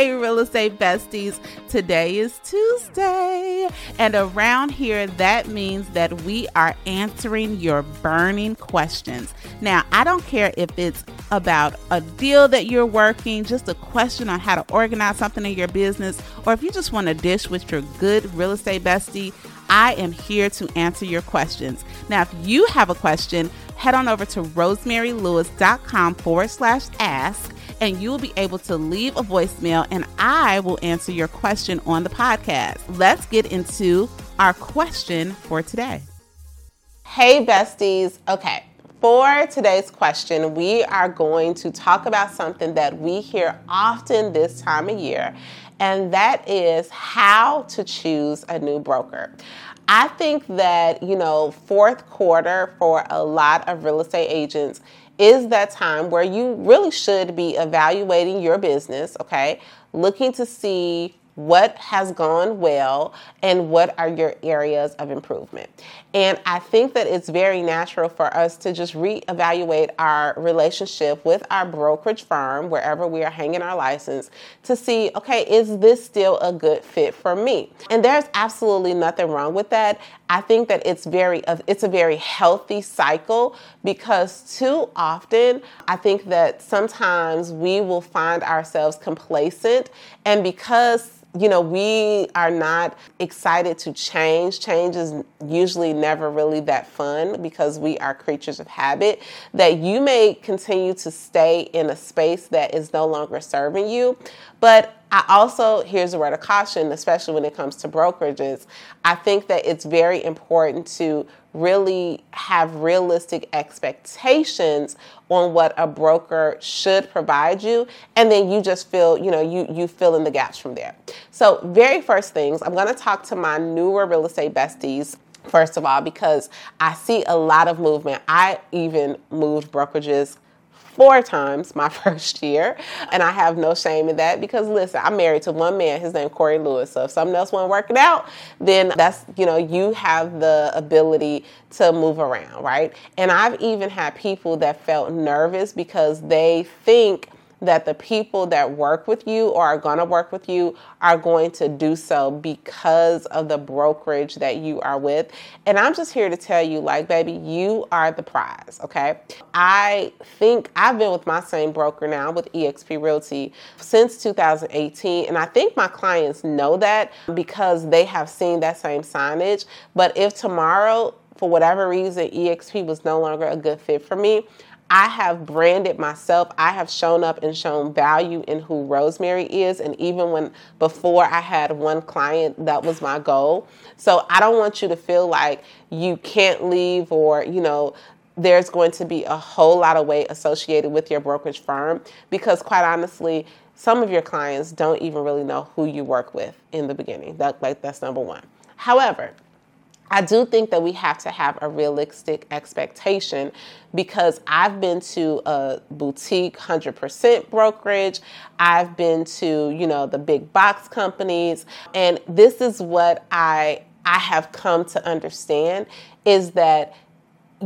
Hey, real estate besties. Today is Tuesday, and around here, that means that we are answering your burning questions. Now, I don't care if it's about a deal that you're working, just a question on how to organize something in your business, or if you just want to dish with your good real estate bestie, I am here to answer your questions. Now, if you have a question, head on over to rosemarylewis.com/ask, and you'll be able to leave a voicemail and I will answer your question on the podcast. Let's get into our question for today. Hey, besties. Okay, for today's question, we are going to talk about something that we hear often this time of year, and that is how to choose a new broker. I think that, fourth quarter for a lot of real estate agents is that time where you really should be evaluating your business, okay? Looking to see what has gone well and what are your areas of improvement. And I think that it's very natural for us to just reevaluate our relationship with our brokerage firm, wherever we are hanging our license, to see, okay, is this still a good fit for me? And there's absolutely nothing wrong with that. I think that it's a very healthy cycle, because too often, I think that sometimes we will find ourselves complacent, and because we are not excited to change. Change is usually never really that fun, because we are creatures of habit, that you may continue to stay in a space that is no longer serving you. But I also, here's a word of caution, especially when it comes to brokerages. I think that it's very important to really have realistic expectations on what a broker should provide you. And then you just fill, you fill in the gaps from there. So very first things, I'm going to talk to my newer real estate besties. First of all, because I see a lot of movement. I even moved brokerages 4 times my first year. And I have no shame in that, because listen, I'm married to one man, his name is Corey Lewis. So if something else wasn't working out, then that's, you have the ability to move around, right? And I've even had people that felt nervous because they think that the people that work with you or are going to work with you are going to do so because of the brokerage that you are with. And I'm just here to tell you, baby, you are the prize, okay? I think I've been with my same broker now, with eXp Realty, since 2018. And I think my clients know that because they have seen that same signage. But if tomorrow, for whatever reason, eXp was no longer a good fit for me, I have branded myself. I have shown up and shown value in who Rosemary is. And even before I had one client, that was my goal. So I don't want you to feel like you can't leave, or, there's going to be a whole lot of weight associated with your brokerage firm, because quite honestly, some of your clients don't even really know who you work with in the beginning. That's number one. However, I do think that we have to have a realistic expectation, because I've been to a boutique 100% brokerage. I've been to, the big box companies. And this is what I have come to understand, is that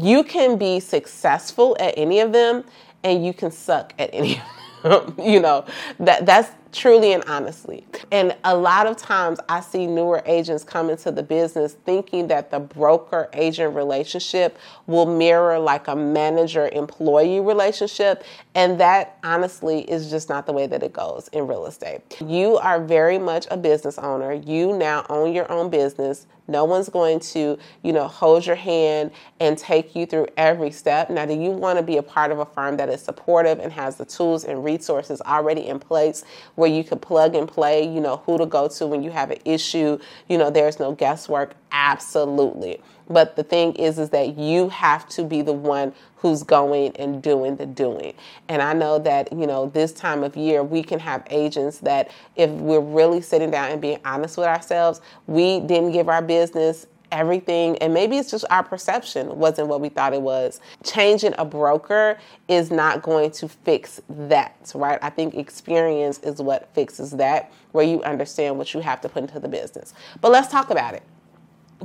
you can be successful at any of them and you can suck at any of them. That's truly and honestly. And a lot of times I see newer agents come into the business thinking that the broker-agent relationship will mirror a manager-employee relationship. And that honestly is just not the way that it goes in real estate. You are very much a business owner. You now own your own business. No one's going to, hold your hand and take you through every step. Now, do you want to be a part of a firm that is supportive and has the tools and resources already in place, where you can plug and play, who to go to when you have an issue, there's no guesswork? Absolutely. But the thing is that you have to be the one who's going and doing the doing. And I know that, this time of year, we can have agents that, if we're really sitting down and being honest with ourselves, we didn't give our business everything. And maybe it's just our perception wasn't what we thought it was. Changing a broker is not going to fix that, right? I think experience is what fixes that, where you understand what you have to put into the business. But let's talk about it.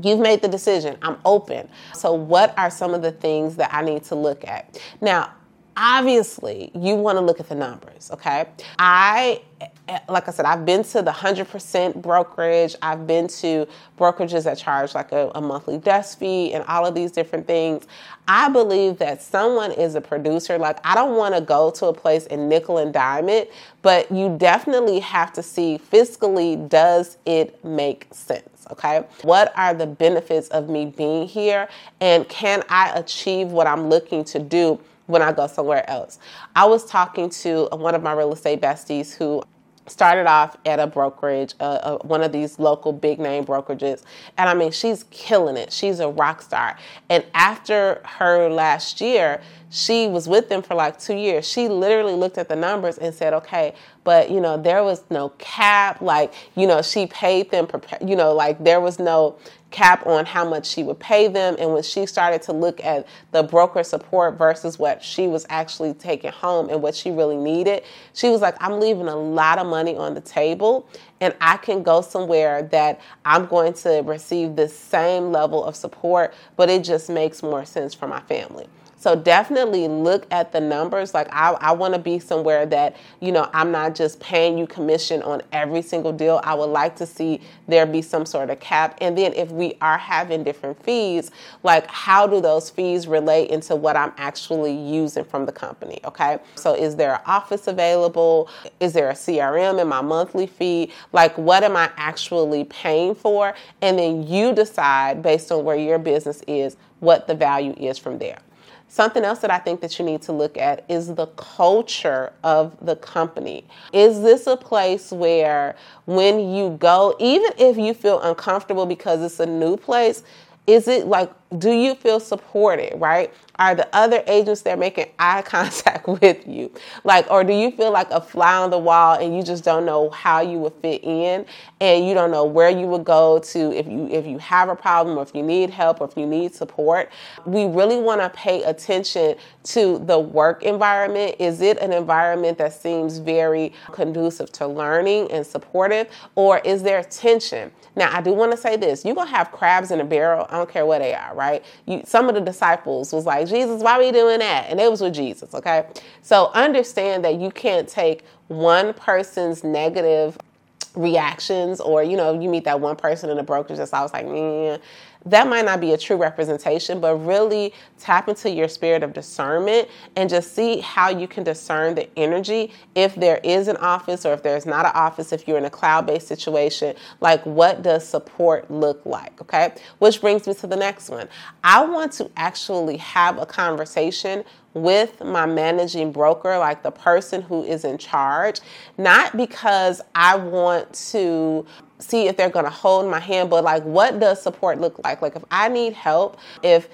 You've made the decision. I'm open. So what are some of the things that I need to look at? Now, obviously you want to look at the numbers, okay? Like I said, I've been to the 100% brokerage. I've been to brokerages that charge like a monthly desk fee and all of these different things. I believe that someone is a producer. Like, I don't want to go to a place and nickel and dime it, but you definitely have to see fiscally, does it make sense? Okay. What are the benefits of me being here? And can I achieve what I'm looking to do when I go somewhere else? I was talking to one of my real estate besties who started off at a brokerage, one of these local big name brokerages. And I mean, she's killing it. She's a rock star. And after her last year, she was with them for like 2 years. She literally looked at the numbers and said, okay, but you know, there was no cap. Like, you know, she paid them, you know, like there was no cap on how much she would pay them. And when she started to look at the broker support versus what she was actually taking home and what she really needed, she was like, I'm leaving a lot of money on the table, and I can go somewhere that I'm going to receive the same level of support, but it just makes more sense for my family. So definitely look at the numbers. Like, I want to be somewhere that, you know, I'm not just paying you commission on every single deal. I would like to see there be some sort of cap. And then if we are having different fees, like how do those fees relate into what I'm actually using from the company? Okay. So is there an office available? Is there a CRM in my monthly fee? Like, what am I actually paying for? And then you decide based on where your business is, what the value is from there. Something else that I think that you need to look at is the culture of the company. Is this a place where when you go, even if you feel uncomfortable because it's a new place, is it like, do you feel supported, right? Are the other agents there making eye contact with you? Like, or do you feel like a fly on the wall and you just don't know how you would fit in, and you don't know where you would go to if you have a problem, or if you need help, or if you need support? We really want to pay attention to the work environment. Is it an environment that seems very conducive to learning and supportive, or is there tension? Now, I do want to say this. You're going to have crabs in a barrel. I don't care what they are. Right? Some of the disciples was like, Jesus, why are we doing that? And they was with Jesus. Okay. So understand that you can't take one person's negative reactions, or, you know, you meet that one person in the brokerage that's always like, that might not be a true representation, but really tap into your spirit of discernment and just see how you can discern the energy. If there is an office, or if there's not an office, if you're in a cloud-based situation, like what does support look like? Okay. Which brings me to the next one. I want to actually have a conversation with my managing broker, like the person who is in charge, not because I want to see if they're going to hold my hand, but like, what does support look like? Like, if I need help, if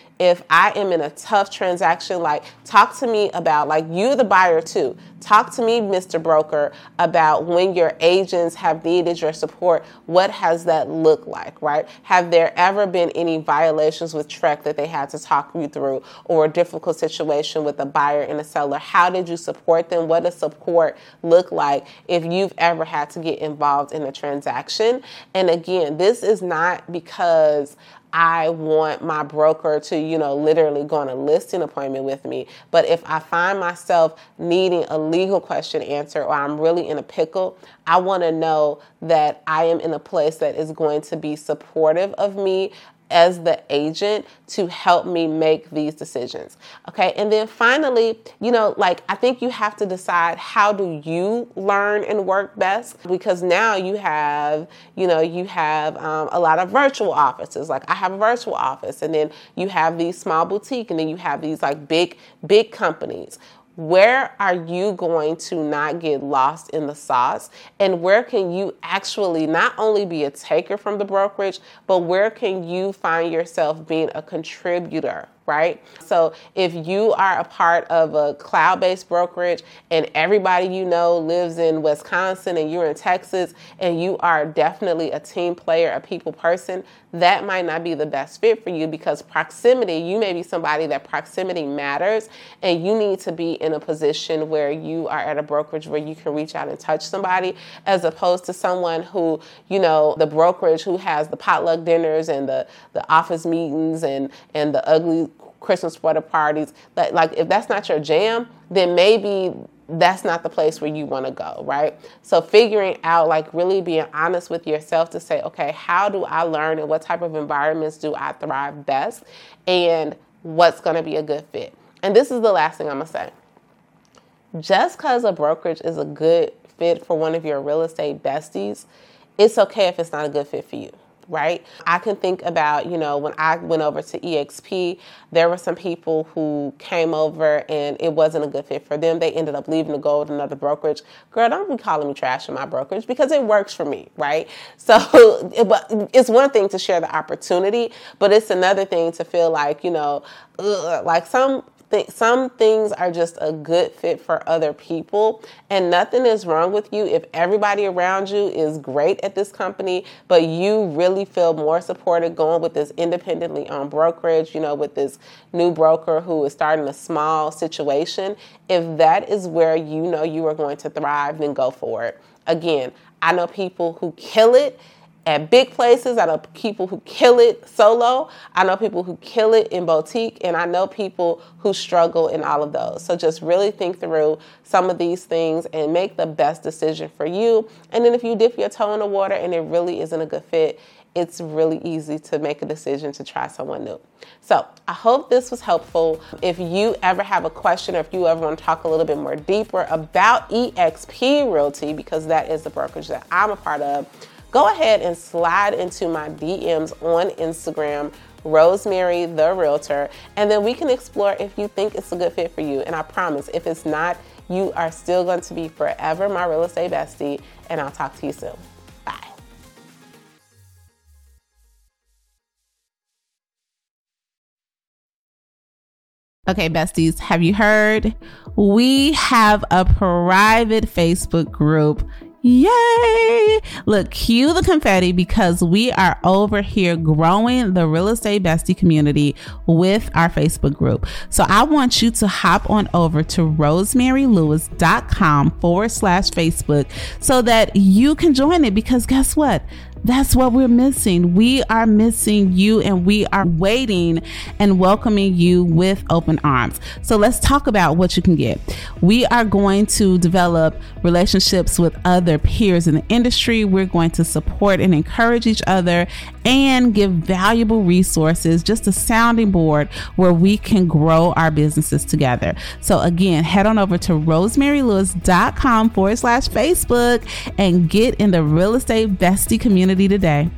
I am in a tough transaction, like talk to me about, like, you're the buyer too. Talk to me, Mr. Broker, about when your agents have needed your support. What has that looked like, right? Have there ever been any violations with TREC that they had to talk you through, or a difficult situation with a buyer and a seller? How did you support them? What does support look like if you've ever had to get involved in a transaction? And again, this is not because I want my broker to, you know, literally go on a listing appointment with me. But if I find myself needing a legal question answered, or I'm really in a pickle, I want to know that I am in a place that is going to be supportive of me as the agent to help me make these decisions. Okay. And then finally, you know, like, I think you have to decide how do you learn and work best, because now you have a lot of virtual offices. Like, I have a virtual office, and then you have these small boutique, and then you have these like big companies. Where are you going to not get lost in the sauce? And where can you actually not only be a taker from the brokerage, but where can you find yourself being a contributor? Right? So if you are a part of a cloud-based brokerage and everybody you know lives in Wisconsin and you're in Texas, and you are definitely a team player, a people person, that might not be the best fit for you, because proximity, you may be somebody that proximity matters, and you need to be in a position where you are at a brokerage where you can reach out and touch somebody, as opposed to someone who, you know, the brokerage who has the potluck dinners and the office meetings and the ugly Christmas sweater parties. Like if that's not your jam, then maybe that's not the place where you want to go, right? So figuring out, like, really being honest with yourself to say, okay, how do I learn and what type of environments do I thrive best and what's going to be a good fit? And this is the last thing I'm going to say. Just because a brokerage is a good fit for one of your real estate besties, it's okay if it's not a good fit for you. Right? I can think about, you know, when I went over to eXp, there were some people who came over and it wasn't a good fit for them. They ended up leaving to go to another brokerage. Girl, don't be calling me trash in my brokerage because it works for me, right? So it's one thing to share the opportunity, but it's another thing to feel like, you know, like some things are just a good fit for other people, and nothing is wrong with you if everybody around you is great at this company, but you really feel more supported going with this independently owned brokerage, you know, with this new broker who is starting a small situation. If that is where you know you are going to thrive, then go for it. Again, I know people who kill it at big places. I know people who kill it solo. I know people who kill it in boutique. And I know people who struggle in all of those. So just really think through some of these things and make the best decision for you. And then if you dip your toe in the water and it really isn't a good fit, it's really easy to make a decision to try someone new. So I hope this was helpful. If you ever have a question or if you ever want to talk a little bit more deeper about eXp Realty, because that is the brokerage that I'm a part of, go ahead and slide into my DMs on Instagram, Rosemary the Realtor, and then we can explore if you think it's a good fit for you. And I promise, if it's not, you are still going to be forever my real estate bestie, and I'll talk to you soon. Bye. Okay, besties, have you heard? We have a private Facebook group. Yay! Look, cue the confetti because we are over here growing the real estate bestie community with our Facebook group. So I want you to hop on over to rosemarylewis.com/Facebook so that you can join it, because guess what? That's what we're missing. We are missing you, and we are waiting and welcoming you with open arms. So let's talk about what you can get. We are going to develop relationships with other peers in the industry. We're going to support and encourage each other and give valuable resources, just a sounding board where we can grow our businesses together. So again, head on over to rosemarylewis.com/Facebook and get in the real estate bestie community today.